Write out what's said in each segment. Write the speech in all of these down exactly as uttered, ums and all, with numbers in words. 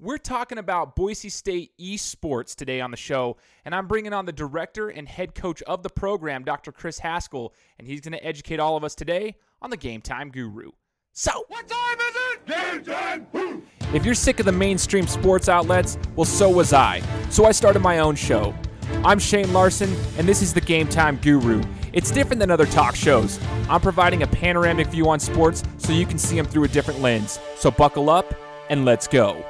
We're talking about Boise State eSports today on the show, and I'm bringing on the director and head coach of the program, Doctor Chris Haskell, and he's going to educate all of us today on the Game Time Guru. So, what time is it? Game Time Guru! If you're sick of the mainstream sports outlets, well, so was I. So I started my own show. I'm Shane Larson, and this is the Game Time Guru. It's different than other talk shows. I'm providing a panoramic view on sports so you can see them through a different lens. So buckle up, and let's go.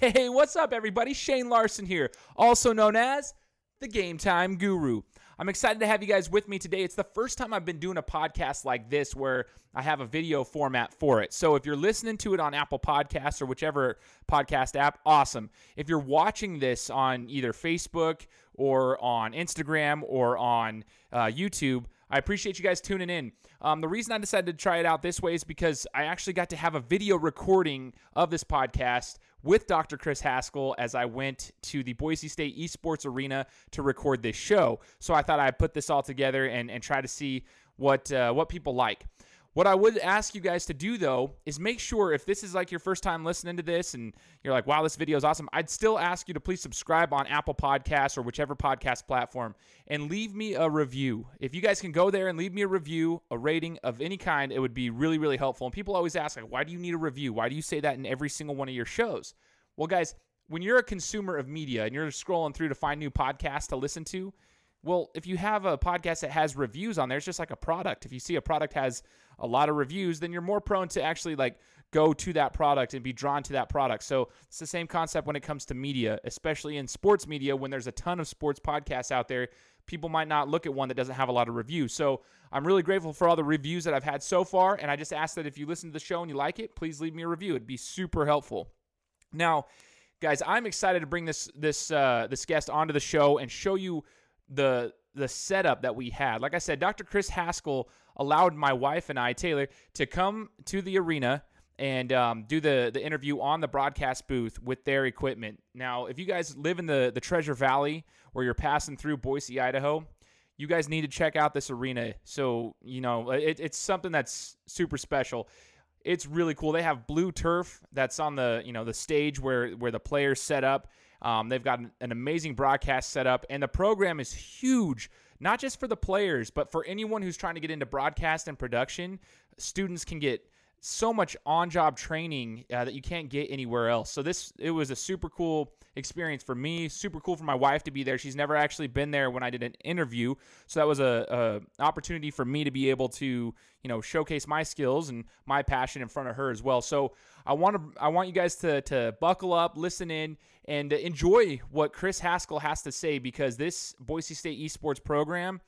Hey, what's up, everybody? Shane Larson here, also known as the Game Time Guru. I'm excited to have you guys with me today. It's the first time I've been doing a podcast like this where I have a video format for it. So if you're listening to it on Apple Podcasts or whichever podcast app, awesome. If you're watching this on either Facebook or on Instagram or on uh, YouTube, I appreciate you guys tuning in. Um, the reason I decided to try it out this way is because I actually got to have a video recording of this podcast with Doctor Chris Haskell as I went to the Boise State eSports Arena to record this show. So I thought I'd put this all together and, and try to see what uh, what people like. What I would ask you guys to do, though, is make sure if this is like your first time listening to this and you're like, wow, this video is awesome, I'd still ask you to please subscribe on Apple Podcasts or whichever podcast platform and leave me a review. If you guys can go there and leave me a review, a rating of any kind, it would be really, really helpful. And people always ask, like, why do you need a review? Why do you say that in every single one of your shows? Well, guys, when you're a consumer of media and you're scrolling through to find new podcasts to listen to, well, if you have a podcast that has reviews on there, it's just like a product. If you see a product has a lot of reviews, then you're more prone to actually like go to that product and be drawn to that product. So it's the same concept when it comes to media, especially in sports media. When there's a ton of sports podcasts out there, people might not look at one that doesn't have a lot of reviews. So I'm really grateful for all the reviews that I've had so far. And I just ask that if you listen to the show and you like it, please leave me a review. It'd be super helpful. Now, guys, I'm excited to bring this this uh, this guest onto the show and show you the the setup that we had. Like I said, Doctor Chris Haskell allowed my wife and I, Taylor, to come to the arena and um, do the, the interview on the broadcast booth with their equipment. Now, if you guys live in the, the Treasure Valley or you're passing through Boise, Idaho, you guys need to check out this arena. So, you know, it, it's something that's super special. It's really cool. They have blue turf that's on the, you know, the stage where, where the players set up. Um, they've got an, an amazing broadcast setup, and the program is huge, not just for the players, but for anyone who's trying to get into broadcast and production. Students can get so much on-job training uh, that you can't get anywhere else. So this, it was a super cool experience for me, super cool for my wife to be there. She's never actually been there when I did an interview. So that was a, a opportunity for me to be able to, you know, showcase my skills and my passion in front of her as well. So I want to, I want you guys to, to buckle up, listen in, and enjoy what Chris Haskell has to say, because this Boise State eSports program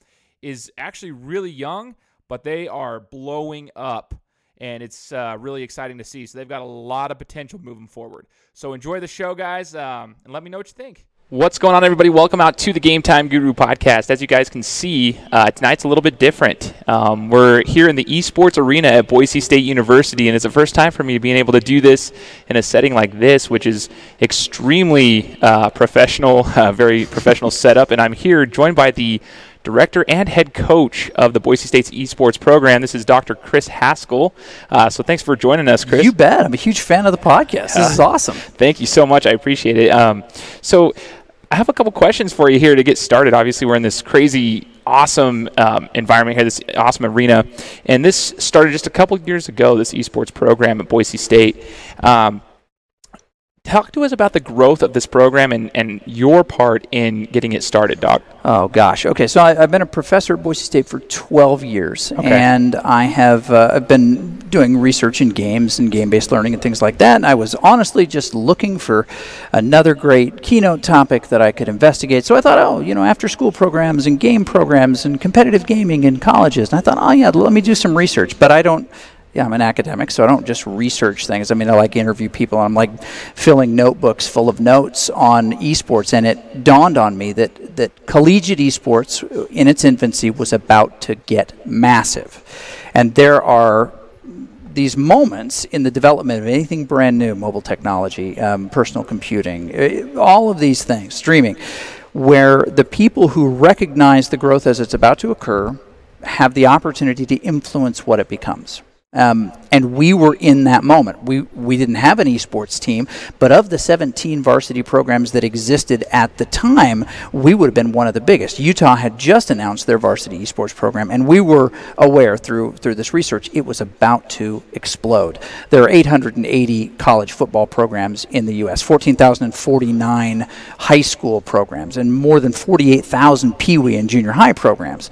is actually really young, but they are blowing up. And it's uh, really exciting to see. So they've got a lot of potential moving forward. So enjoy the show, guys, um, and let me know what you think. What's going on, everybody? Welcome out to the Game Time Guru podcast. As you guys can see, uh, tonight's a little bit different. Um, we're here in the eSports Arena at Boise State University, and it's the first time for me being able to do this in a setting like this, which is extremely uh, professional, uh, very professional setup. And I'm here joined by the director and head coach of the Boise State's eSports program. This is Doctor Chris Haskell. Uh, so thanks for joining us, Chris. You bet. I'm a huge fan of the podcast. This uh, is awesome. Thank you so much. I appreciate it. Um, so I have a couple questions for you here to get started. Obviously, we're in this crazy, awesome um, environment here, this awesome arena. And this started just a couple of years ago, this eSports program at Boise State. Um, Talk to us about the growth of this program and, and your part in getting it started, Doc. Oh, gosh. Okay, so I, I've been a professor at Boise State for twelve years, okay. and I have uh, I've been doing research in games and game-based learning and things like that, and I was honestly just looking for another great keynote topic that I could investigate. So I thought, oh, you know, after-school programs and game programs and competitive gaming in colleges, and I thought, oh, yeah, let me do some research, but I don't... Yeah, I'm an academic, so I don't just research things. I mean, I like interview people, and I'm like filling notebooks full of notes on esports. And it dawned on me that, that collegiate esports in its infancy was about to get massive. And there are these moments in the development of anything brand new, mobile technology, um, personal computing, all of these things, streaming, where the people who recognize the growth as it's about to occur have the opportunity to influence what it becomes. Um, and we were in that moment. We we didn't have an esports team, but of the seventeen varsity programs that existed at the time, we would have been one of the biggest. Utah had just announced their varsity esports program, and we were aware through through this research it was about to explode. There are eight hundred eighty college football programs in the U S, fourteen thousand forty-nine high school programs, and more than forty-eight thousand peewee and junior high programs.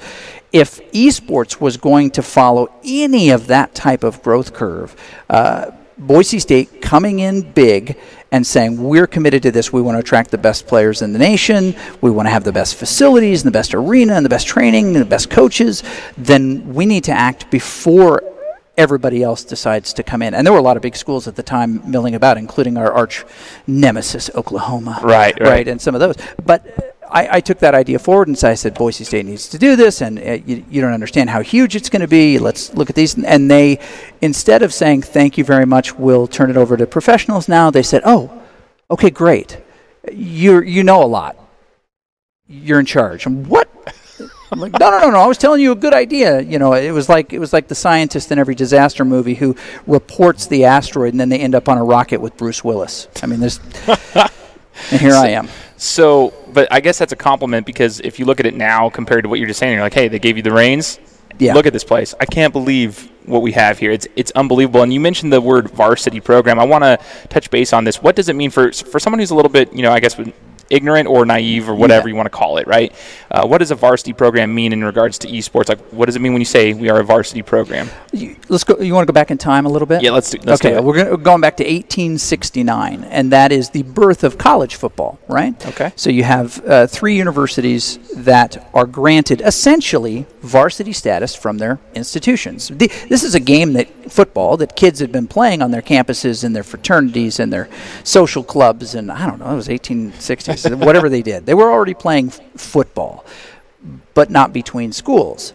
If esports was going to follow any of that type of growth curve, uh, Boise State coming in big and saying, we're committed to this, we want to attract the best players in the nation, we want to have the best facilities and the best arena and the best training and the best coaches, then we need to act before everybody else decides to come in. And there were a lot of big schools at the time milling about, including our arch nemesis, Oklahoma. Right, right. right and some of those. But I, I took that idea forward and so I said, Boise State needs to do this, and uh, you, you don't understand how huge it's going to be. Let's look at these. And, and they, instead of saying, thank you very much, we'll turn it over to professionals now, they said, oh, okay, great. You're, you know a lot. You're in charge. And what? I'm like, no, no, no, no. I was telling you a good idea. You know, it was like it was like the scientist in every disaster movie who reports the asteroid and then they end up on a rocket with Bruce Willis. I mean, there's... and here so, I am. So, but I guess that's a compliment, because if you look at it now compared to what you're just saying, you're like, hey, they gave you the reins. Yeah. Look at this place. I can't believe what we have here. It's it's unbelievable. And you mentioned the word varsity program. I want to touch base on this. What does it mean for for someone who's a little bit, you know, I guess ignorant or naive or whatever yeah. you want to call it, right? Uh, what does a varsity program mean in regards to esports? Like, what does it mean when you say we are a varsity program? You, let's go. You want to go back in time a little bit? Yeah, let's do. Let's okay, do it. We're, gonna, we're going back to eighteen sixty-nine, and that is the birth of college football, right? Okay. So you have uh, three universities that are granted essentially varsity status from their institutions. The, this is a game that football that kids had been playing on their campuses and their fraternities and their social clubs, and I don't know, it was eighteen sixty. Whatever they did. They were already playing f- football, but not between schools.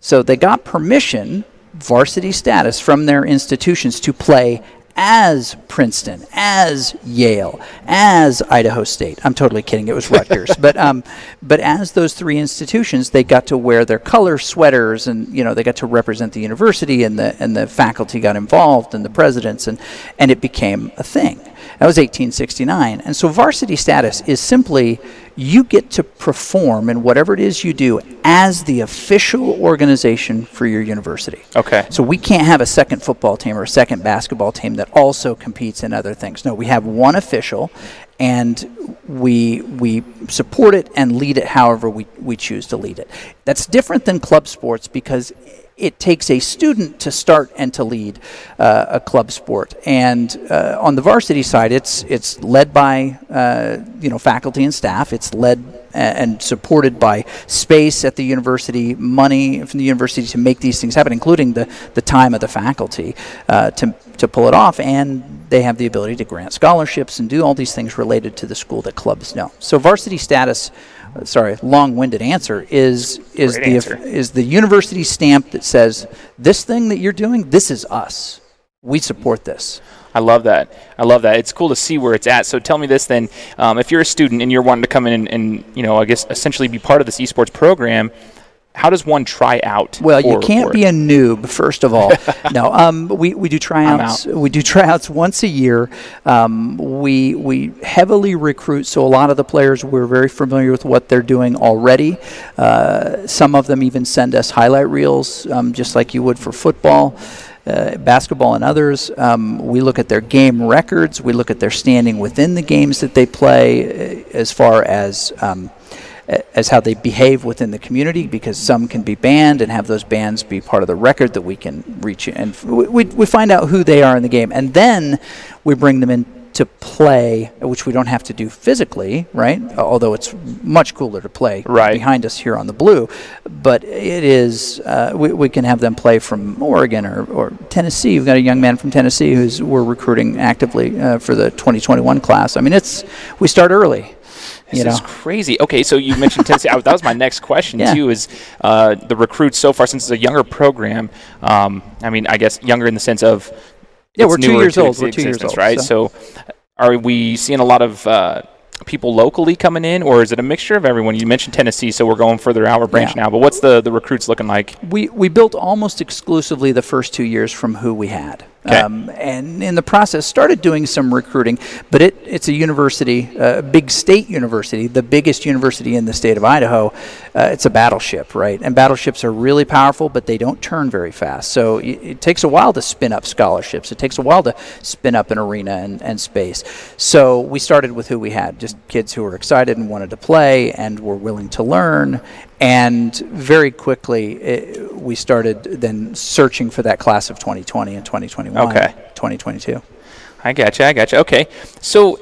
So they got permission, varsity status, from their institutions to play as Princeton, as Yale, as Idaho State. I'm totally kidding. It was Rutgers. But um, but as those three institutions, they got to wear their color sweaters, and you know they got to represent the university, and the and the faculty got involved, and the presidents, and and it became a thing. That was eighteen sixty-nine. And so varsity status is simply you get to perform in whatever it is you do as the official organization for your university. Okay. So we can't have a second football team or a second basketball team that also competes in other things. No, we have one official, and we we support it and lead it however we, we choose to lead it. That's different than club sports, because it takes a student to start and to lead uh, a club sport, and uh, on the varsity side, it's it's led by uh, you know faculty and staff. It's led and supported by space at the university, money from the university to make these things happen, including the, the time of the faculty uh, to to pull it off, and they have the ability to grant scholarships and do all these things related to the school that clubs know. So varsity status, uh, sorry, long-winded answer, is is Great the answer. is the university stamp that says, this thing that you're doing, this is us. We support this. I love that. I love that. It's cool to see where it's at. So tell me this then. Um, if you're a student and you're wanting to come in and, and, you know, I guess essentially be part of this esports program, how does one try out? Well, you can't be a noob, first of all. no, um, we, we do tryouts. We do tryouts once a year. Um, we we heavily recruit, so a lot of the players, we're very familiar with what they're doing already. Uh, some of them even send us highlight reels, um, just like you would for football. Uh, basketball and others. Um, we look at their game records. We look at their standing within the games that they play, uh, as far as um, as how they behave within the community, because some can be banned and have those bans be part of the record that we can reach. And f- we we find out who they are in the game, and then we bring them in to play, which we don't have to do physically, right? Although it's much cooler to play right behind us here on the blue. But it is, uh, we, we can have them play from Oregon or, or Tennessee. We've got a young man from Tennessee who's we're recruiting actively uh, for the twenty twenty-one class. I mean, it's we start early. This is crazy. Okay, so you mentioned Tennessee. I, that was my next question, yeah. too, is uh, the recruits so far, since it's a younger program, um, I mean, I guess younger in the sense of Yeah, it's we're two years old. We're two years old, right? So. so, are we seeing a lot of uh, people locally coming in, or is it a mixture of everyone? You mentioned Tennessee, so we're going further out. We're branching yeah. out. But what's the, the recruits looking like? We we built almost exclusively the first two years from who we had. Okay. Um, and in the process, started doing some recruiting. But it, it's a university, a uh, big state university, the biggest university in the state of Idaho. Uh, it's a battleship, right? And battleships are really powerful, but they don't turn very fast. So it, it takes a while to spin up scholarships. It takes a while to spin up an arena and, and space. So we started with who we had, just kids who were excited and wanted to play and were willing to learn. And very quickly, it, we started then searching for that class of twenty twenty and twenty twenty-one, okay. twenty twenty-two. I gotcha, I gotcha. Okay, so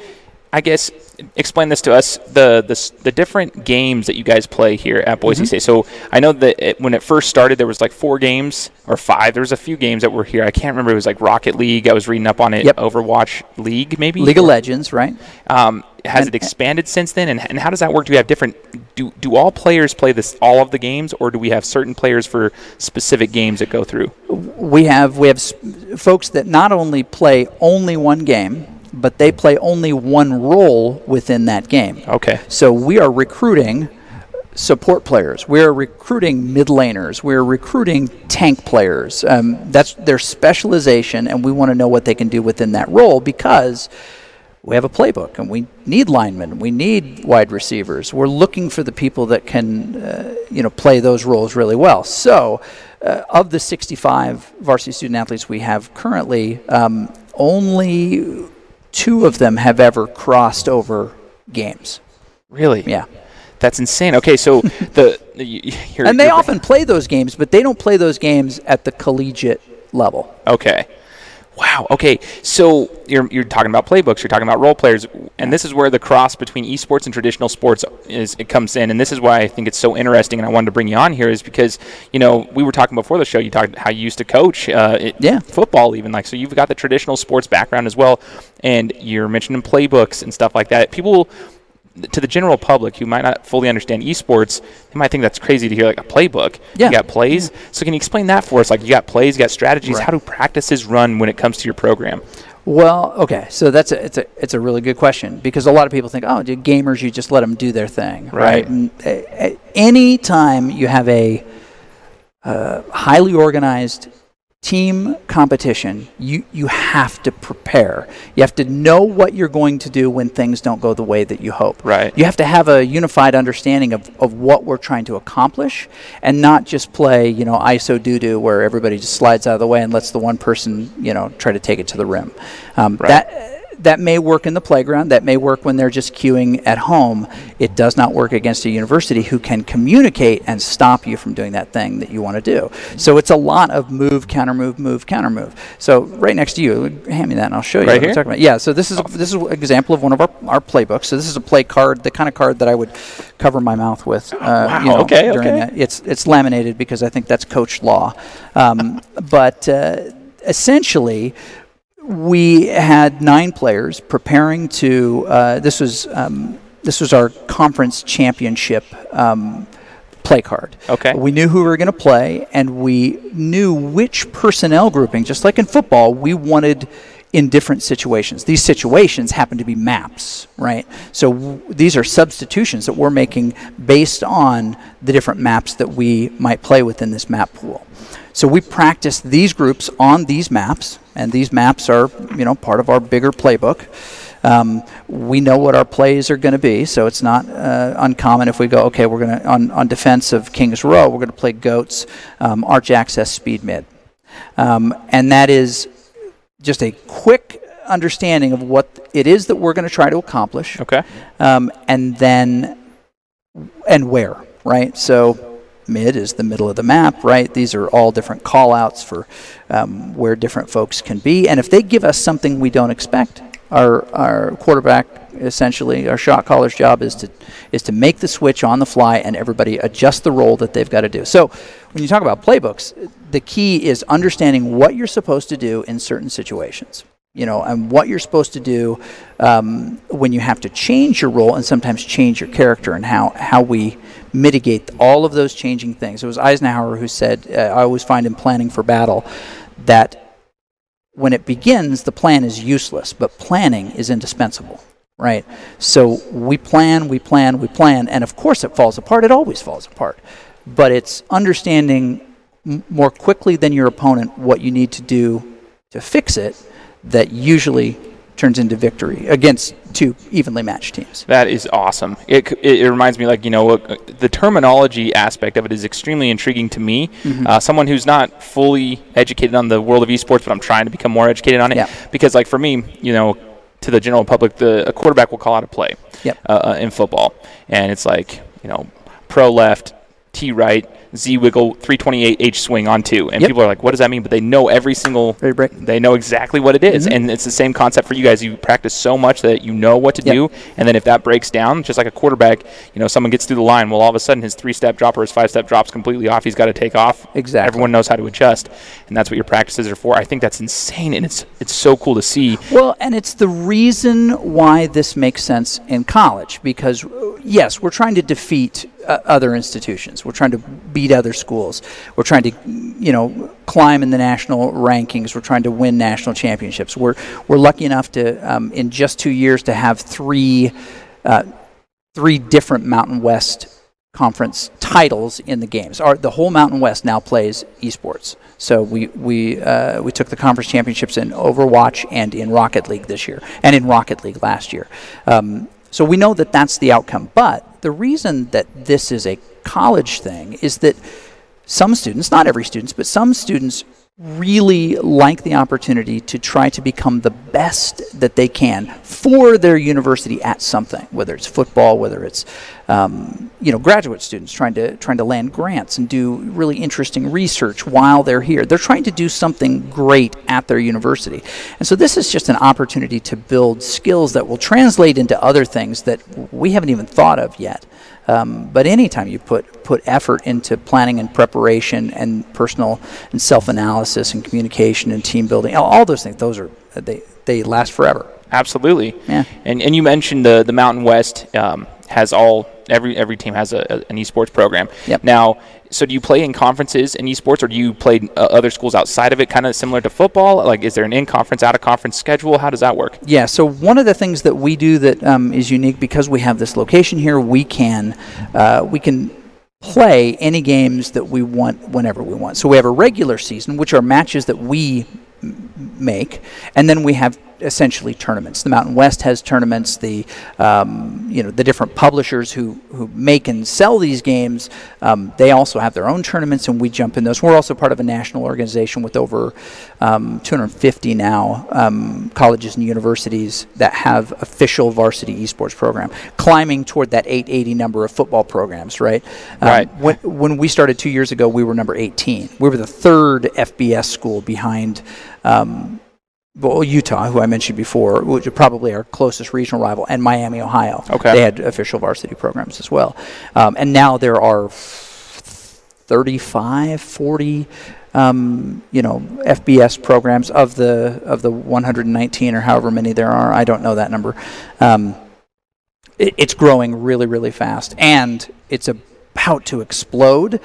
I guess explain this to us, the the, the different games that you guys play here at Boise mm-hmm. State. So I know that it, when it first started, there was like four games or five. There was a few games that were here. I can't remember. It was like Rocket League. I was reading up on it. Yep. Overwatch League, maybe? League of Legends, right? Um, has and, it expanded since then? And, and how does that work? Do we have different do, – do all players play this all of the games, or do we have certain players for specific games that go through? We have, we have sp- folks that not only play only one game, but they play only one role within that game. Okay. So we are recruiting support players. We are recruiting mid laners. We are recruiting tank players. Um, that's their specialization, and we want to know what they can do within that role because we have a playbook, and we need linemen. We need wide receivers. We're looking for the people that can, uh, you know, play those roles really well. So uh, of the sixty-five varsity student athletes we have currently, um, only two of them have ever crossed over games. Really? Yeah. That's insane. Okay, so the... the you're, and they you're often play those games, but they don't play those games at the collegiate level. Okay. Wow. Okay, so you're you're talking about playbooks, you're talking about role players, and this is where the cross between esports and traditional sports is it comes in, and this is why I think it's so interesting, and I wanted to bring you on here is because you know we were talking before the show. You talked how you used to coach, uh, it, yeah, football even like so. You've got the traditional sports background as well, and you're mentioning playbooks and stuff like that. People. To the general public who might not fully understand esports, they might think that's crazy to hear like a playbook. Yeah. You got plays. So can you explain that for us? Like you got plays, you got strategies. Right. How do practices run when it comes to your program? Well, okay. So that's a, it's a it's a really good question because a lot of people think, oh, do gamers, you just let them do their thing, right? right? And uh, any time you have a uh, highly organized team competition, you, you have to prepare. You have to know what you're going to do when things don't go the way that you hope. Right. You have to have a unified understanding of, of what we're trying to accomplish and not just play, you know, I S O doo-doo where everybody just slides out of the way and lets the one person, you know, try to take it to the rim. Um, right. That that may work in the playground. That may work when they're just queuing at home. It does not work against a university who can communicate and stop you from doing that thing that you want to do. So it's a lot of move, counter move, move, counter move. So right next to you, hand me that and I'll show you right what here? I'm talking about. Yeah, so this is, oh. this is an example of one of our, our playbooks. So this is a play card, the kind of card that I would cover my mouth with. Uh, oh, wow, you know, okay, during okay. That. It's, it's laminated because I think that's coach law. Um, but uh, essentially, we had nine players preparing to. Uh, this was um, this was our conference championship um, play card. Okay. We knew who we were going to play, and we knew which personnel grouping. Just like in football, we wanted in different situations. These situations happen to be maps, right? So w- these are substitutions that we're making based on the different maps that we might play within this map pool. So we practice these groups on these maps, and these maps are, you know, part of our bigger playbook. Um, we know what our plays are going to be, so it's not uh, uncommon if we go, okay, we're going to, on, on defense of King's Row, we're going to play Goats, um, Arch Access, Speed Mid. Um, and that is just a quick understanding of what it is that we're going to try to accomplish. Okay. Um, and then, and where, right? So mid is the middle of the map, right? These are all different call-outs for um, where different folks can be. And if they give us something we don't expect, our our quarterback, essentially, our shot caller's job is to is to make the switch on the fly and everybody adjust the role that they've got to do. So when you talk about playbooks, the key is understanding what you're supposed to do in certain situations, you know, and what you're supposed to do um, when you have to change your role and sometimes change your character and how, how we mitigate all of those changing things. It was Eisenhower who said, uh, I always find in planning for battle that when it begins, the plan is useless, but planning is indispensable. right? So we plan, we plan, we plan, and of course it falls apart. It always falls apart. But it's understanding m- more quickly than your opponent what you need to do to fix it that usually turns into victory against two evenly matched teams. That is awesome. It it reminds me, like, you know, the terminology aspect of it is extremely intriguing to me. Mm-hmm. Uh, someone who's not fully educated on the world of esports, but I'm trying to become more educated on it. Yeah. Because, like, for me, you know, to the general public, the a quarterback will call out a play yep. uh, in football. And it's like, you know, pro left, T right, Z wiggle, three twenty-eight H swing on two, and yep. people are like, "What does that mean?" But they know every single. They know exactly what it is, mm-hmm. and it's the same concept for you guys. You practice so much that you know what to yep. do, and then if that breaks down, just like a quarterback, you know, someone gets through the line. Well, all of a sudden, his three-step drop or his five-step drop's completely off. He's got to take off. Exactly. Everyone knows how to adjust, and that's what your practices are for. I think that's insane, and it's it's so cool to see. Well, and it's the reason why this makes sense in college because yes, we're trying to defeat uh, other institutions. We're trying to be other schools. We're trying to, you know, climb in the national rankings. We're trying to win national championships. We're we're lucky enough to, um, in just two years, to have three uh, three different Mountain West conference titles in the games. Our, the whole Mountain West now plays esports. So we we uh, we took the conference championships in Overwatch and in Rocket League this year, and in Rocket League last year. Um, so we know that that's the outcome. But the reason that this is a college thing is that some students, not every student, but some students really like the opportunity to try to become the best that they can for their university at something, whether it's football, whether it's um, you know, graduate students trying to trying to land grants and do really interesting research while they're here. They're trying to do something great at their university. And so this is just an opportunity to build skills that will translate into other things that we haven't even thought of yet. Um, but anytime you put, put effort into planning and preparation and personal and self-analysis and communication and team building, all, all those things, those are they they last forever. Absolutely. Yeah. And and you mentioned the the Mountain West um, has all every every team has a, a an esports program. Yep. Now, so do you play in conferences in esports, or do you play uh, other schools outside of it? Kind of similar to football. Like, is there an in-conference, out-of-conference schedule? How does that work? Yeah. So one of the things that we do that um, is unique because we have this location here, we can uh, we can play any games that we want whenever we want. So we have a regular season, which are matches that we m- make, and then we have essentially tournaments. The Mountain West has tournaments. The um, you know the different publishers who, who make and sell these games, um, they also have their own tournaments, and we jump in those. We're also part of a national organization with over um, two hundred fifty now um, colleges and universities that have official varsity esports program, climbing toward that eight eighty number of football programs, right? Um, right. When, when we started two years ago, we were number eighteen. We were the third F B S school behind um, Well, Utah, who I mentioned before, which are probably our closest regional rival, and Miami, Ohio. Okay. They had official varsity programs as well. Um, and now there are thirty-five, forty, um, you know, F B S programs of the of the one hundred nineteen or however many there are. I don't know that number. Um, it, it's growing really, really fast, and it's about to explode.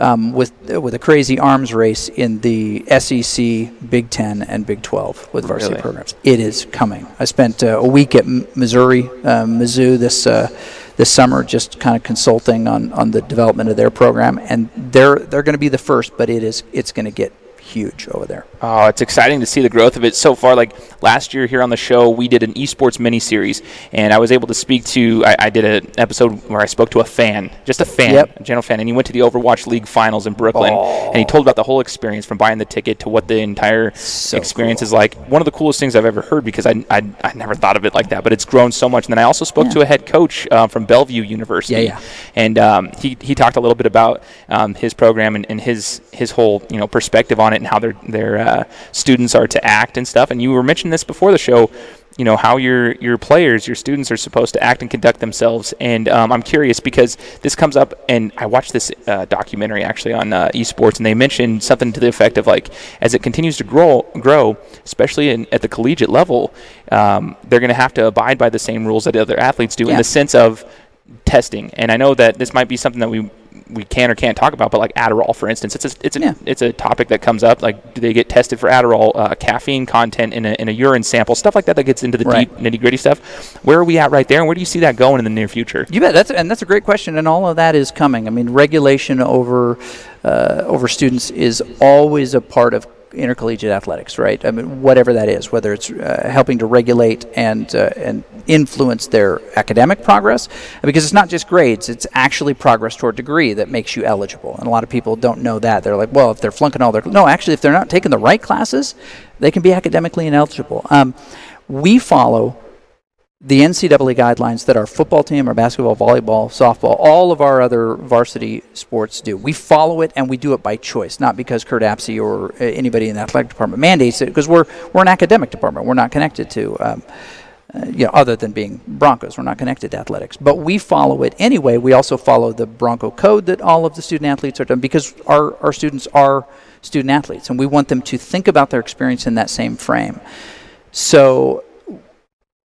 Um, with uh, with a crazy arms race in the S E C, Big Ten, and Big twelve with varsity really? programs. It is coming. I spent uh, a week at M- Missouri, uh, Mizzou this uh, this summer, just kind of consulting on, on the development of their program, and they're they're going to be the first, but it is it's going to get huge over there. Oh, it's exciting to see the growth of it so far. Like last year here on the show, we did an esports mini series, and I was able to speak to, I, I did an episode where I spoke to a fan, just a fan, yep. a general fan, and he went to the Overwatch League finals in Brooklyn, oh. and he told about the whole experience from buying the ticket to what the entire so experience cool. is like. One of the coolest things I've ever heard because I I, I never thought of it like that, but it's grown so much. And then I also spoke yeah. to a head coach uh, from Bellevue University, yeah, yeah. and um, he, he talked a little bit about um, his program and, and his his whole you know perspective on it and how their their uh, students are to act and stuff. And you were mentioning this before the show, you know, how your your players, your students are supposed to act and conduct themselves. And um, I'm curious because this comes up, and I watched this uh, documentary actually on uh, esports, and they mentioned something to the effect of like, as it continues to grow, grow, especially in, at the collegiate level, um, they're going to have to abide by the same rules that other athletes do yeah. in the sense of testing. And I know that this might be something that we we can or can't talk about, but like Adderall, for instance, it's a, it's a, yeah. it's a topic that comes up. Like, do they get tested for Adderall, uh, caffeine content in a, in a urine sample, stuff like that that gets into the right. deep nitty gritty stuff. Where are we at right there, and where do you see that going in the near future? You bet. That's and that's a great question, and all of that is coming. I mean, regulation over uh, over students is always a part of intercollegiate athletics, right? I mean, whatever that is, whether it's uh, helping to regulate and uh, and influence their academic progress, because it's not just grades, it's actually progress toward degree that makes you eligible. And a lot of people don't know that. They're like, well, if they're flunking all their... No, actually, if they're not taking the right classes, they can be academically ineligible. Um, we follow the N C double A guidelines that our football team, our basketball, volleyball, softball, all of our other varsity sports do. We follow it, and we do it by choice, not because Kurt Apsey or anybody in the athletic department mandates it, because we're we're an academic department. We're not connected to, um, uh, you know, other than being Broncos, we're not connected to athletics. But we follow it anyway. We also follow the Bronco code that all of the student athletes are done, because our, our students are student athletes, and we want them to think about their experience in that same frame. So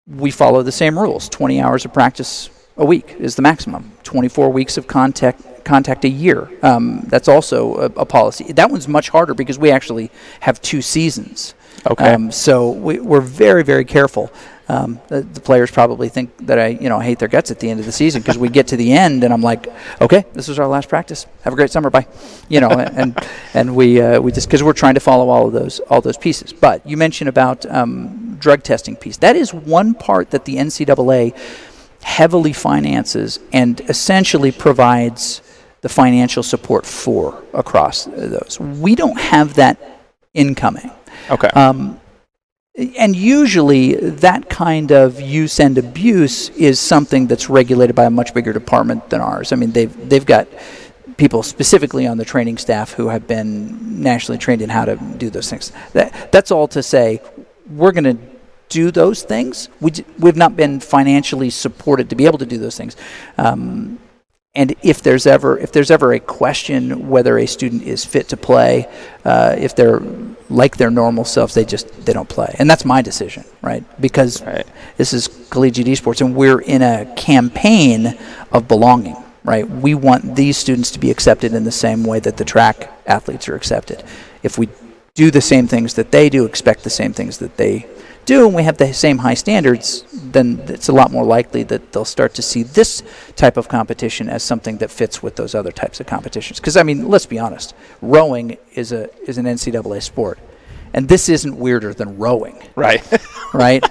we follow the same rules. twenty hours of practice a week is the maximum. twenty-four weeks of contact contact a year. Um, that's also a, a policy. That one's much harder because we actually have two seasons. Okay. Um, so we, we're very, very careful. Um, the, the players probably think that I, you know, hate their guts at the end of the season, because we get to the end and I'm like, okay, this was our last practice. Have a great summer, bye. You know, and and we uh, we just because we're trying to follow all of those all those pieces. But you mentioned about um, drug testing piece. That is one part that the N C double A heavily finances and essentially provides the financial support for across those. We don't have that incoming. Okay. Um, and usually that kind of use and abuse is something that's regulated by a much bigger department than ours. I mean, they've they've got people specifically on the training staff who have been nationally trained in how to do those things. That, that's all to say, we're going to do those things. We d- we've not been financially supported to be able to do those things. Um, and if there's ever if there's ever a question whether a student is fit to play, uh, if they're like their normal selves, they just they don't play. And that's my decision, right? Because right. This is collegiate esports, and we're in a campaign of belonging, right? We want these students to be accepted in the same way that the track athletes are accepted. If we do the same things that they do, expect the same things that they do, and we have the same high standards, then it's a lot more likely that they'll start to see this type of competition as something that fits with those other types of competitions. Because, I mean, let's be honest, rowing is a is an N C double A sport, and this isn't weirder than rowing. Right. Right?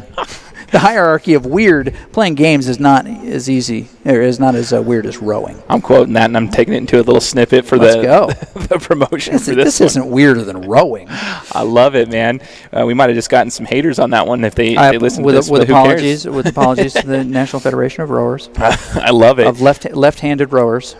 The hierarchy of weird, playing games is not as easy, or is not as uh, weird as rowing. I'm quoting that, and I'm taking it into a little snippet for Let's the, go. the promotion this, for this This one. Isn't weirder than rowing. I love it, man. Uh, we might have just gotten some haters on that one if they, I, they listened with, to this, with but apologies, who cares? With apologies to the National Federation of Rowers. Uh, I love it. Of left, left-handed rowers.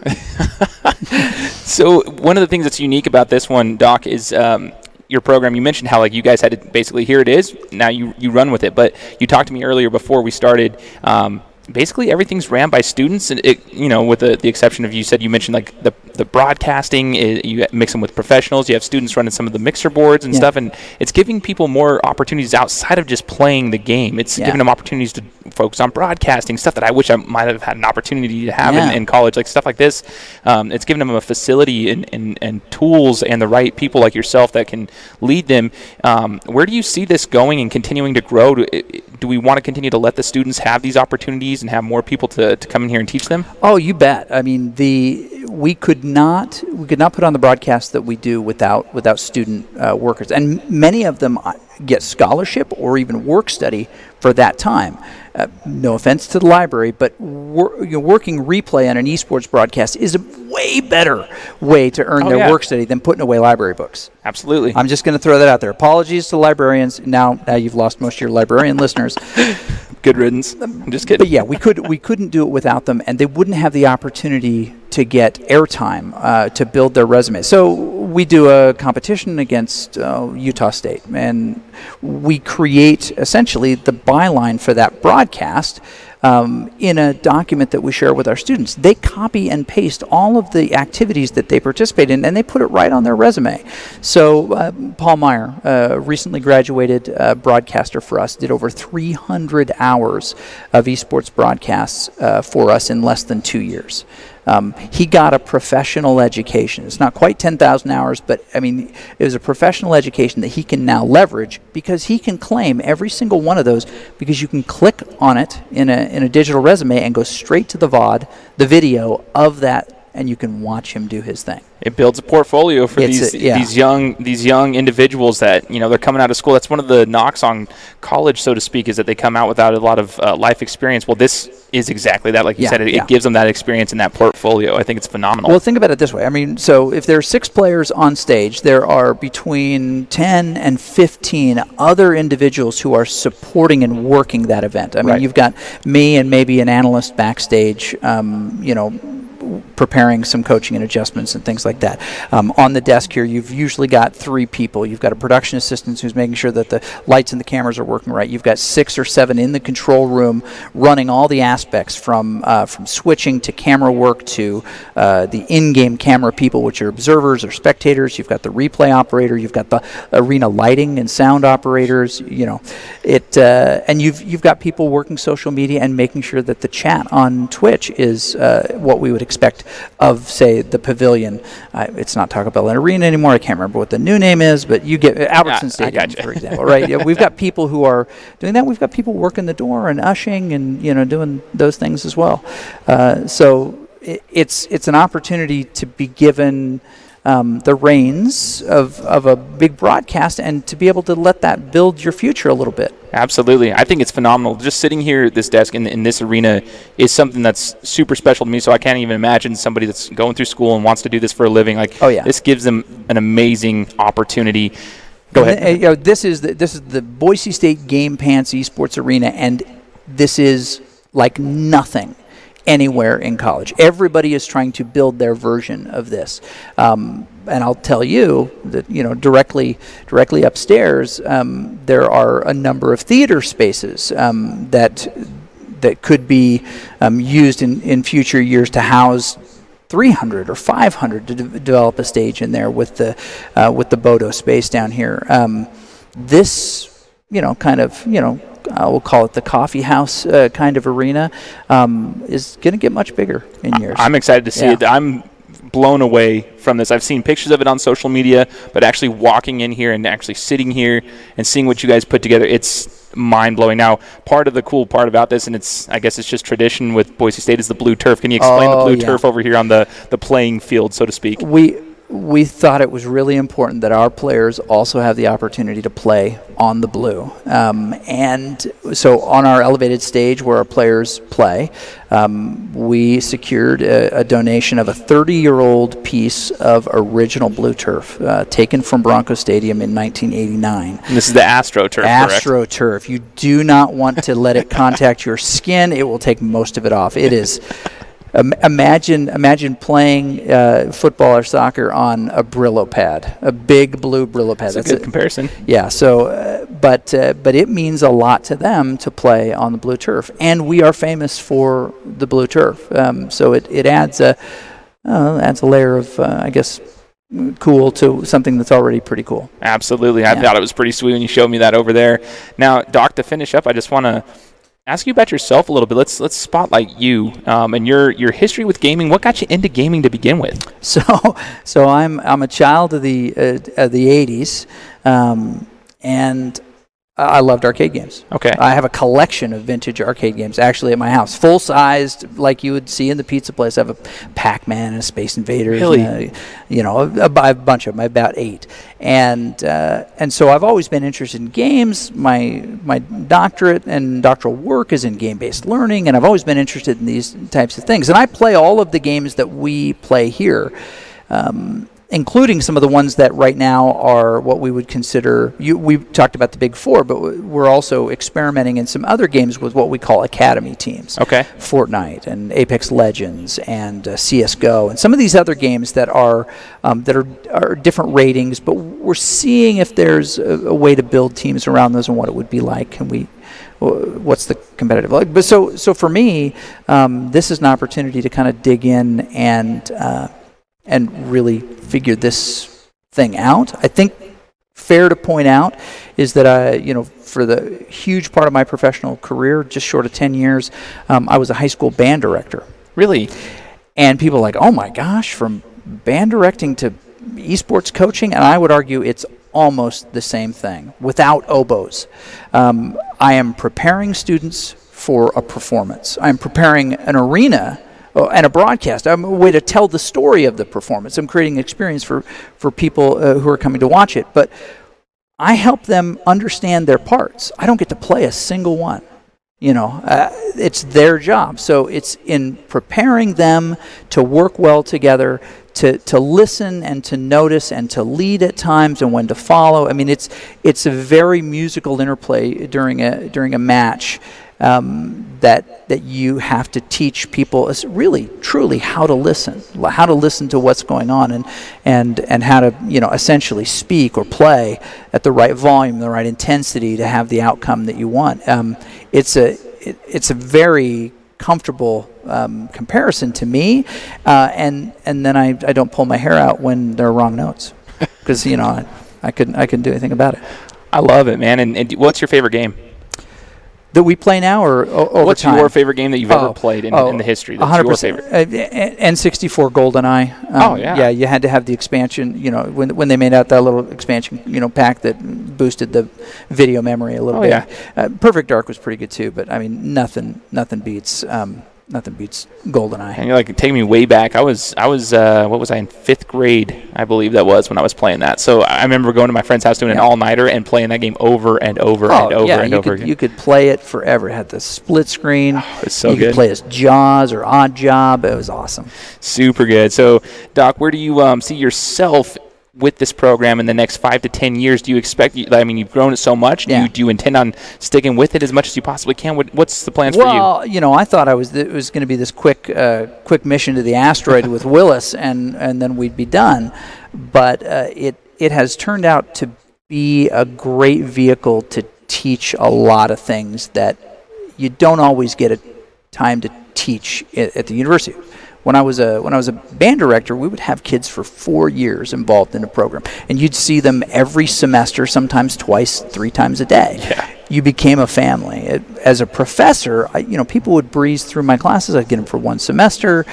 So one of the things that's unique about this one, Doc, is... Um, your program, you mentioned how like you guys had to basically, here it is, now you you run with it. But you talked to me earlier before we started, um, basically everything's ran by students, and it, you know, with the, the exception of, you said, you mentioned like the the broadcasting, it, you mix them with professionals, you have students running some of the mixer boards and yeah. stuff, and it's giving people more opportunities outside of just playing the game. It's yeah. giving them opportunities to focus on broadcasting, stuff that I wish I might have had an opportunity to have yeah. in, in college, like stuff like this. Um, it's giving them a facility and, and, and tools and the right people like yourself that can lead them. Um, where do you see this going and continuing to grow? Do, do we want to continue to let the students have these opportunities and have more people to, to come in here and teach them? Oh, you bet. I mean, the we could not we could not put on the broadcast that we do without without student uh, workers, and many of them get scholarship or even work study for that time. Uh, no offense to the library, but wor- you know, working replay on an esports broadcast is a way better way to earn oh, their yeah. work study than putting away library books. Absolutely. I'm just going to throw that out there. Apologies to librarians. Now, now you've lost most of your librarian listeners. Good riddance. I'm just kidding. But yeah, we could we couldn't do it without them, and they wouldn't have the opportunity to get airtime uh, to build their resume. So we do a competition against uh, Utah State, and we create essentially the byline for that broadcast um, in a document that we share with our students. They copy and paste all of the activities that they participate in, and they put it right on their resume. So uh, Paul Meyer, uh, recently graduated uh, broadcaster for us, did over three hundred hours of esports broadcasts uh, for us in less than two years. Um, he got a professional education. It's not quite ten thousand hours, but I mean, it was a professional education that he can now leverage, because he can claim every single one of those, because you can click on it in a in a digital resume and go straight to the V O D, the video of that, and you can watch him do his thing. It builds a portfolio for it's these a, yeah. these young these young individuals that, you know, they're coming out of school. That's one of the knocks on college, so to speak, is that they come out without a lot of uh, life experience. Well, this is exactly that. Like you yeah, said, it, yeah. it gives them that experience and that portfolio. I think it's phenomenal. Well, think about it this way. I mean, so if there are six players on stage, there are between ten and fifteen other individuals who are supporting and working that event. I mean, right. You've got me and maybe an analyst backstage, um, you know, preparing some coaching and adjustments and things like that. Um, on the desk here, you've usually got three people. You've got a production assistant who's making sure that the lights and the cameras are working right. You've got six or seven in the control room running all the aspects from uh, from switching to camera work to uh, the in-game camera people, which are observers or spectators. You've got the replay operator. You've got the arena lighting and sound operators. You know, it uh, and you've you've got people working social media and making sure that the chat on Twitch is uh, what we would expect of, say, the Pavilion. Uh, it's not Taco Bell Arena anymore. I can't remember what the new name is, but you get Albertson yeah, Stadium, gotcha. For example, right? Yeah, we've got people who are doing that. We've got people working the door and ushing and, you know, doing those things as well. Uh, so it, it's it's an opportunity to be given um, the reins of, of a big broadcast and to be able to let that build your future a little bit. Absolutely. I think it's phenomenal. Just sitting here at this desk in, in this arena is something that's super special to me, so I can't even imagine somebody that's going through school and wants to do this for a living. Like, oh, yeah. This gives them an amazing opportunity. Go and ahead. Th- you know, this, is the, this is the Boise State Game Pants Esports Arena, and this is like nothing anywhere in college. Everybody is trying to build their version of this. Um, and I'll tell you that, you know, directly directly upstairs, um, there are a number of theater spaces um, that that could be um, used in, in future years to house three hundred or five hundred to de- develop a stage in there with the uh, with the Bodo space down here. Um, this, you know, kind of, you know, Uh, we'll call it the coffee house uh, kind of arena, um, is going to get much bigger in years. I'm excited to see yeah. it. I'm blown away from this. I've seen pictures of it on social media, but actually walking in here and actually sitting here and seeing what you guys put together, it's mind-blowing. Now, part of the cool part about this, and it's, I guess it's just tradition with Boise State, is the blue turf. Can you explain oh, the blue yeah. turf over here on the, the playing field, so to speak? We We thought it was really important that our players also have the opportunity to play on the blue. Um, and so on our elevated stage where our players play, um, we secured a, a donation of a thirty-year-old piece of original blue turf uh, taken from Bronco Stadium in nineteen eighty-nine. And this is the Astro Turf, correct? Astro Turf. You do not want to let it contact your skin. It will take most of it off. It is... Um, imagine imagine playing uh, football or soccer on a Brillo pad, a big blue Brillo pad. That's, That's a good it. comparison. Yeah, so, uh, but uh, but it means a lot to them to play on the blue turf. And we are famous for the blue turf. Um, so it, it adds, a, uh, adds a layer of, uh, I guess, cool to something that's already pretty cool. Absolutely. I yeah. thought it was pretty sweet when you showed me that over there. Now, Doc, to finish up, I just want to ask you about yourself a little bit. Let's let's spotlight you um, and your your history with gaming. What got you into gaming to begin with? So, so I'm I'm a child of the uh, of the eighties, um, and I loved arcade games. Okay. I have a collection of vintage arcade games actually at my house, full-sized, like you would see in the pizza place. I have a Pac-Man and a Space Invaders. Really? And a, you know, a, a bunch of them, about eight. And uh, and so I've always been interested in games. My my doctorate and doctoral work is in game-based learning, and I've always been interested in these types of things. And I play all of the games that we play here, Um including some of the ones that right now are what we would consider, you, we talked about the Big Four, but we're also experimenting in some other games with what we call academy teams. Okay. Fortnite and Apex Legends and uh, C S G O and some of these other games that are um, that are, are different ratings, but we're seeing if there's a, a way to build teams around those and what it would be like. And we what's the competitive like? But so so for me, um, this is an opportunity to kind of dig in and uh, and really figure this thing out. I think fair to point out is that I, you know, for the huge part of my professional career, just short of ten years, um, I was a high school band director. Really? And people are like, oh my gosh, from band directing to esports coaching, and I would argue it's almost the same thing without oboes. Um, I am preparing students for a performance. I'm preparing an arena and a broadcast. I'm a way to tell the story of the performance. I'm creating an experience for, for people uh, who are coming to watch it. But I help them understand their parts. I don't get to play a single one. You know, uh, it's their job. So it's in preparing them to work well together, to to listen and to notice and to lead at times and when to follow. I mean, it's it's a very musical interplay during a during a match um, that that you have to teach people really truly how to listen, how to listen to what's going on, and and and how to, you know, essentially speak or play at the right volume, the right intensity to have the outcome that you want. Um, It's a it, it's a very comfortable um, comparison to me, uh, and and then I, I don't pull my hair out when there are wrong notes, because you know I, I couldn't I couldn't do anything about it. I love it, man. And, and what's your favorite game that we play now, or o- over what's time? Your favorite game that you've oh, ever played in, oh, in the history? That's one hundred percent your favorite. Uh, N sixty-four GoldenEye. Um, oh yeah, yeah. You had to have the expansion. You know, when when they made out that little expansion, you know, pack that boosted the video memory a little oh, bit. Yeah. Uh, Perfect Dark was pretty good too, but I mean, nothing nothing beats um, nothing beats GoldenEye. And you're like taking me way back. I was I was uh, what was I in fifth grade? I believe that was when I was playing that. So I remember going to my friend's house doing yeah. an all nighter and playing that game over and over oh, and over yeah, and you over could, again. You could play it forever. It had the split screen. Oh, it's so you good. You could play as Jaws or Odd Job. It was awesome. Super good. So, Doc, where do you um, see yourself with this program in the next five to ten years? Do you expect? I mean, you've grown it so much. Yeah. Do you, do you intend on sticking with it as much as you possibly can? What, what's the plans well, for you? Well, you know, I thought I was th- it was going to be this quick, uh, quick mission to the asteroid with Willis, and and then we'd be done. But uh, it it has turned out to be a great vehicle to teach a lot of things that you don't always get a time to teach at, at the university. When I was a when I was a band director, we would have kids for four years involved in a program, and you'd see them every semester, sometimes twice, three times a day. Yeah. You became a family. It, as a professor, I, you know, people would breeze through my classes. I'd get them for one semester.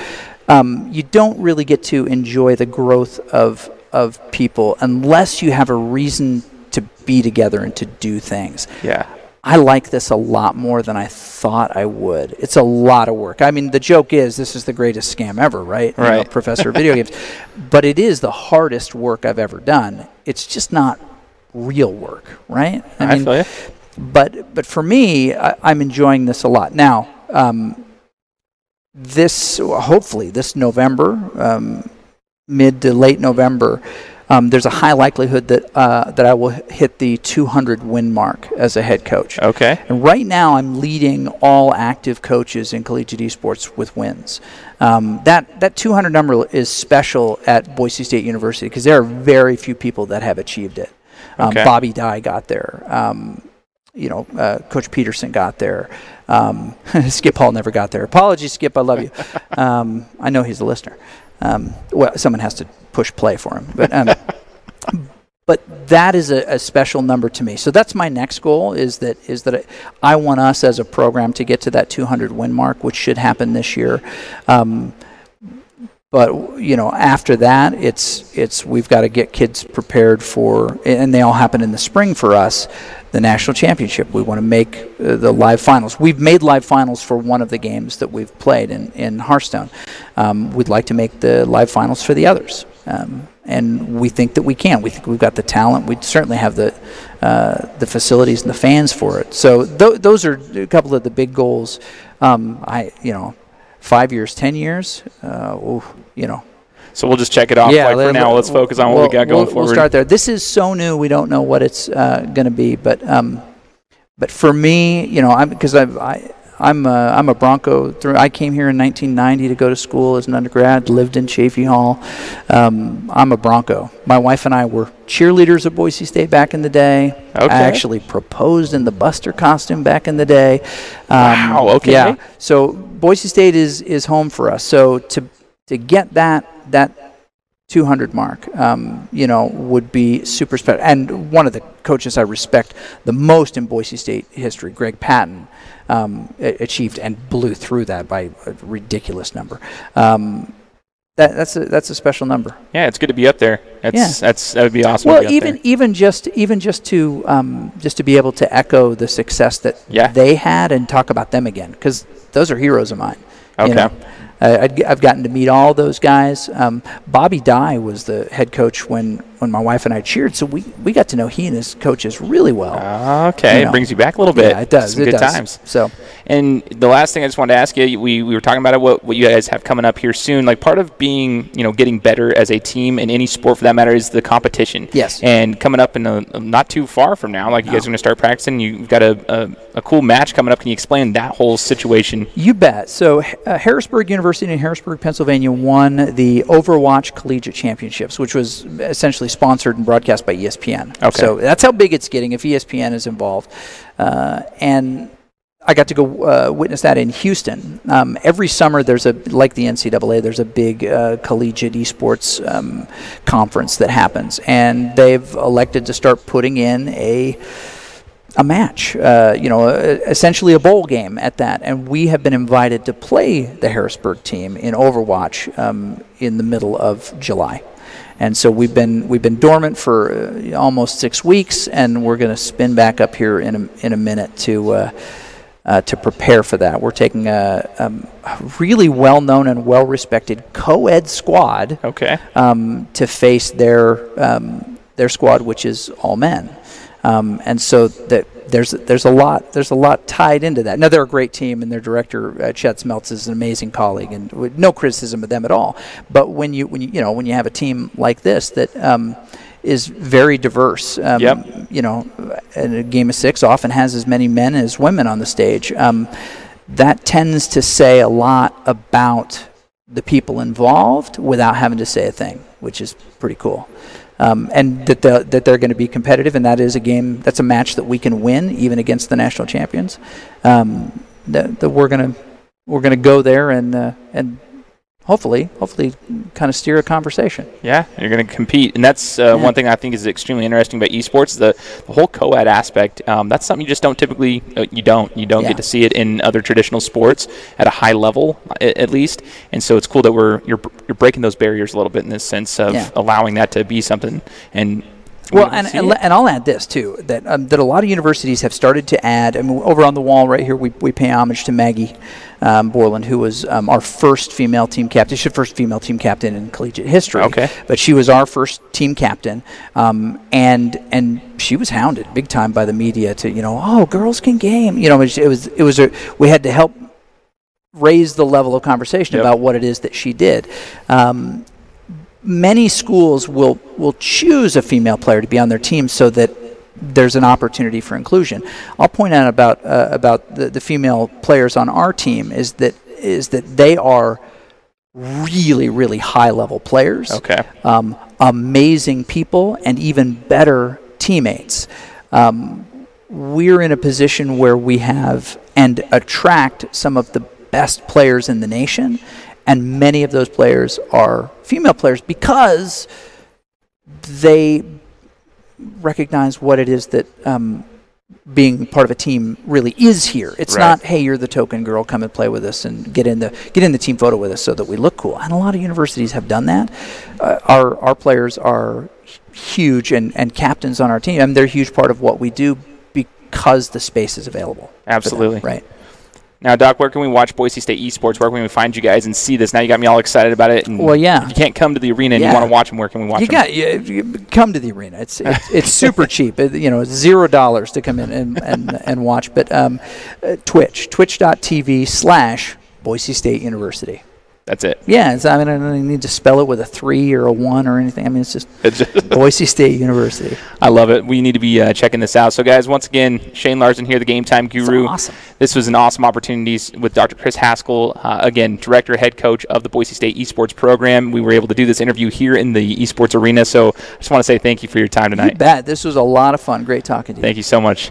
Um, you don't really get to enjoy the growth of of people unless you have a reason to be together and to do things. Yeah. I like this a lot more than I thought I would. It's a lot of work. I mean, the joke is this is the greatest scam ever, right? Right. You know, professor of video games. But it is the hardest work I've ever done. It's just not real work, right? I, I mean, feel you. But, but for me, I, I'm enjoying this a lot. Now, um, this, hopefully this November, um, mid to late November, Um, there's a high likelihood that uh, that I will hit the two hundred win mark as a head coach. Okay. And right now, I'm leading all active coaches in collegiate esports with wins. Um, that that two hundred number is special at Boise State University because there are very few people that have achieved it. Um, okay. Bobby Dye got there. Um, you know, uh, Coach Peterson got there. Um, Skip Hall never got there. Apologies, Skip. I love you. um, I know he's a listener. Um, well, someone has to push play for him, but um, but that is a, a special number to me. So that's my next goal is that is that I, I want us as a program to get to that two hundred win mark, which should happen this year. Um, but you know, after that, it's it's we've got to get kids prepared for, and they all happen in the spring for us. The national championship. We want to make uh, the live finals. We've made live finals for one of the games that we've played in, in Hearthstone. Um, we'd like to make the live finals for the others. Um, and we think that we can. We think we've got the talent. We certainly have the uh, the facilities and the fans for it. So th- those are a couple of the big goals. Um, I, you know, five years, ten years, uh, ooh, you know. So we'll just check it off. Yeah, like for now, let's focus on what we'll, we got going we'll, forward. We'll start there. This is so new; we don't know what it's uh, going to be. But um, but for me, you know, I'm because I I'm a, I'm a Bronco. Through, I came here in nineteen ninety to go to school as an undergrad, lived in Chafee Hall. Um, I'm a Bronco. My wife and I were cheerleaders at Boise State back in the day. Okay. I actually proposed in the Buster costume back in the day. Um, wow, okay. Yeah. So Boise State is, is home for us. So to to get that that two hundred mark, um, you know, would be super special. And one of the coaches I respect the most in Boise State history, Greg Patton, um, achieved and blew through that by a ridiculous number. Um, that, that's a that's a special number. Yeah, it's good to be up there. That's yeah. that's that would be awesome. Well, to be up even there. even just even just to um, just to be able to echo the success that yeah. they had and talk about them again, because those are heroes of mine. Okay. You know? Uh, I'd, I've gotten to meet all those guys. Um, Bobby Dye was the head coach when, when my wife and I cheered, so we, we got to know he and his coaches really well. Okay, you know. It brings you back a little bit. Yeah, it does. Some it good does. times. So, and the last thing I just wanted to ask you, we, we were talking about it, what what you guys have coming up here soon. Like part of being, you know, getting better as a team in any sport for that matter is the competition. Yes. And coming up in a, not too far from now, like no. you guys are going to start practicing. You've got a, a a cool match coming up. Can you explain that whole situation? You bet. So uh, Harrisburg University. University in Harrisburg, Pennsylvania won the Overwatch Collegiate Championships, which was essentially sponsored and broadcast by E S P N. Okay. So that's how big it's getting if E S P N is involved. Uh, and I got to go uh, witness that in Houston. Um, every summer there's a, like the N C double A, there's a big uh, collegiate esports um, conference that happens. And they've elected to start putting in a... a match, uh, you know, uh, essentially a bowl game at that. And we have been invited to play the Harrisburg team in Overwatch um, in the middle of July. And so we've been we've been dormant for uh, almost six weeks, and we're going to spin back up here in a, in a minute to uh, uh, to prepare for that. We're taking a, a really well-known and well-respected co-ed squad okay. um, to face their um, their squad, which is all men. Um, and so that there's there's a lot there's a lot tied into that. Now they're a great team, and their director uh, Chet Smeltz is an amazing colleague, and with no criticism of them at all. But when you when you you know when you have a team like this that um, is very diverse, um, yep. you know, and a game of six often has as many men as women on the stage. Um, that tends to say a lot about the people involved without having to say a thing, which is pretty cool. Um, and that the, that they're going to be competitive, and that is a game, that's a match that we can win even against the national champions. Um, that, that we're going to we're going to go there and uh, and hopefully hopefully kind of steer a conversation. Yeah, you're going to compete, and that's uh, yeah. one thing I think is extremely interesting about esports, the, the whole co-ed aspect. Um, that's something you just don't typically uh, you don't you don't yeah. get to see it in other traditional sports at a high level at, at least. And so it's cool that we're you're you're breaking those barriers a little bit in this sense of yeah. allowing that to be something. And well, and and, and I'll add this too, that um, that a lot of universities have started to add. I mean, over on the wall right here, we we pay homage to Maggie um, Borland, who was um, our first female team captain. She's the first female team captain in collegiate history. Okay, but she was our first team captain, um, and and she was hounded big time by the media to you know oh girls can game you know it was it was a, we had to help raise the level of conversation yep. about what it is that she did. Um, Many schools will, will choose a female player to be on their team so that there's an opportunity for inclusion. I'll point out about uh, about the, the female players on our team is that is that they are really, really high-level players, okay. um, amazing people, and even better teammates. Um, we're in a position where we have and attract some of the best players in the nation, and many of those players are female players because they recognize what it is that um, being part of a team really is here. It's right. not, hey, you're the token girl, come and play with us and get in the get in the team photo with us so that we look cool. And a lot of universities have done that. Uh, our our players are huge and, and captains on our team. I mean, they're a huge part of what we do because the space is available. Absolutely. For them, right. Now, Doc, where can we watch Boise State esports? Where can we find you guys and see this? Now you got me all excited about it. And well, yeah. If you can't come to the arena and yeah. you want to watch them, where can we watch you them? Got, you, you come to the arena. It's it's, it's super cheap. It, you know, it's zero dollars to come in and, and, and watch. But um, uh, Twitch, twitch dot t v slash Boise State University. That's it. Yeah, so, I mean, I don't need to spell it with a three or a one or anything. I mean, it's just, it's just Boise State University. I love it. We need to be uh, checking this out. So, guys, once again, Shane Larson here, the Game Time Guru. Awesome. This was an awesome opportunity with Doctor Chris Haskell, uh, again, director, head coach of the Boise State eSports program. We were able to do this interview here in the eSports arena. So, I just want to say thank you for your time tonight. You bet. This was a lot of fun. Great talking to you. Thank you so much.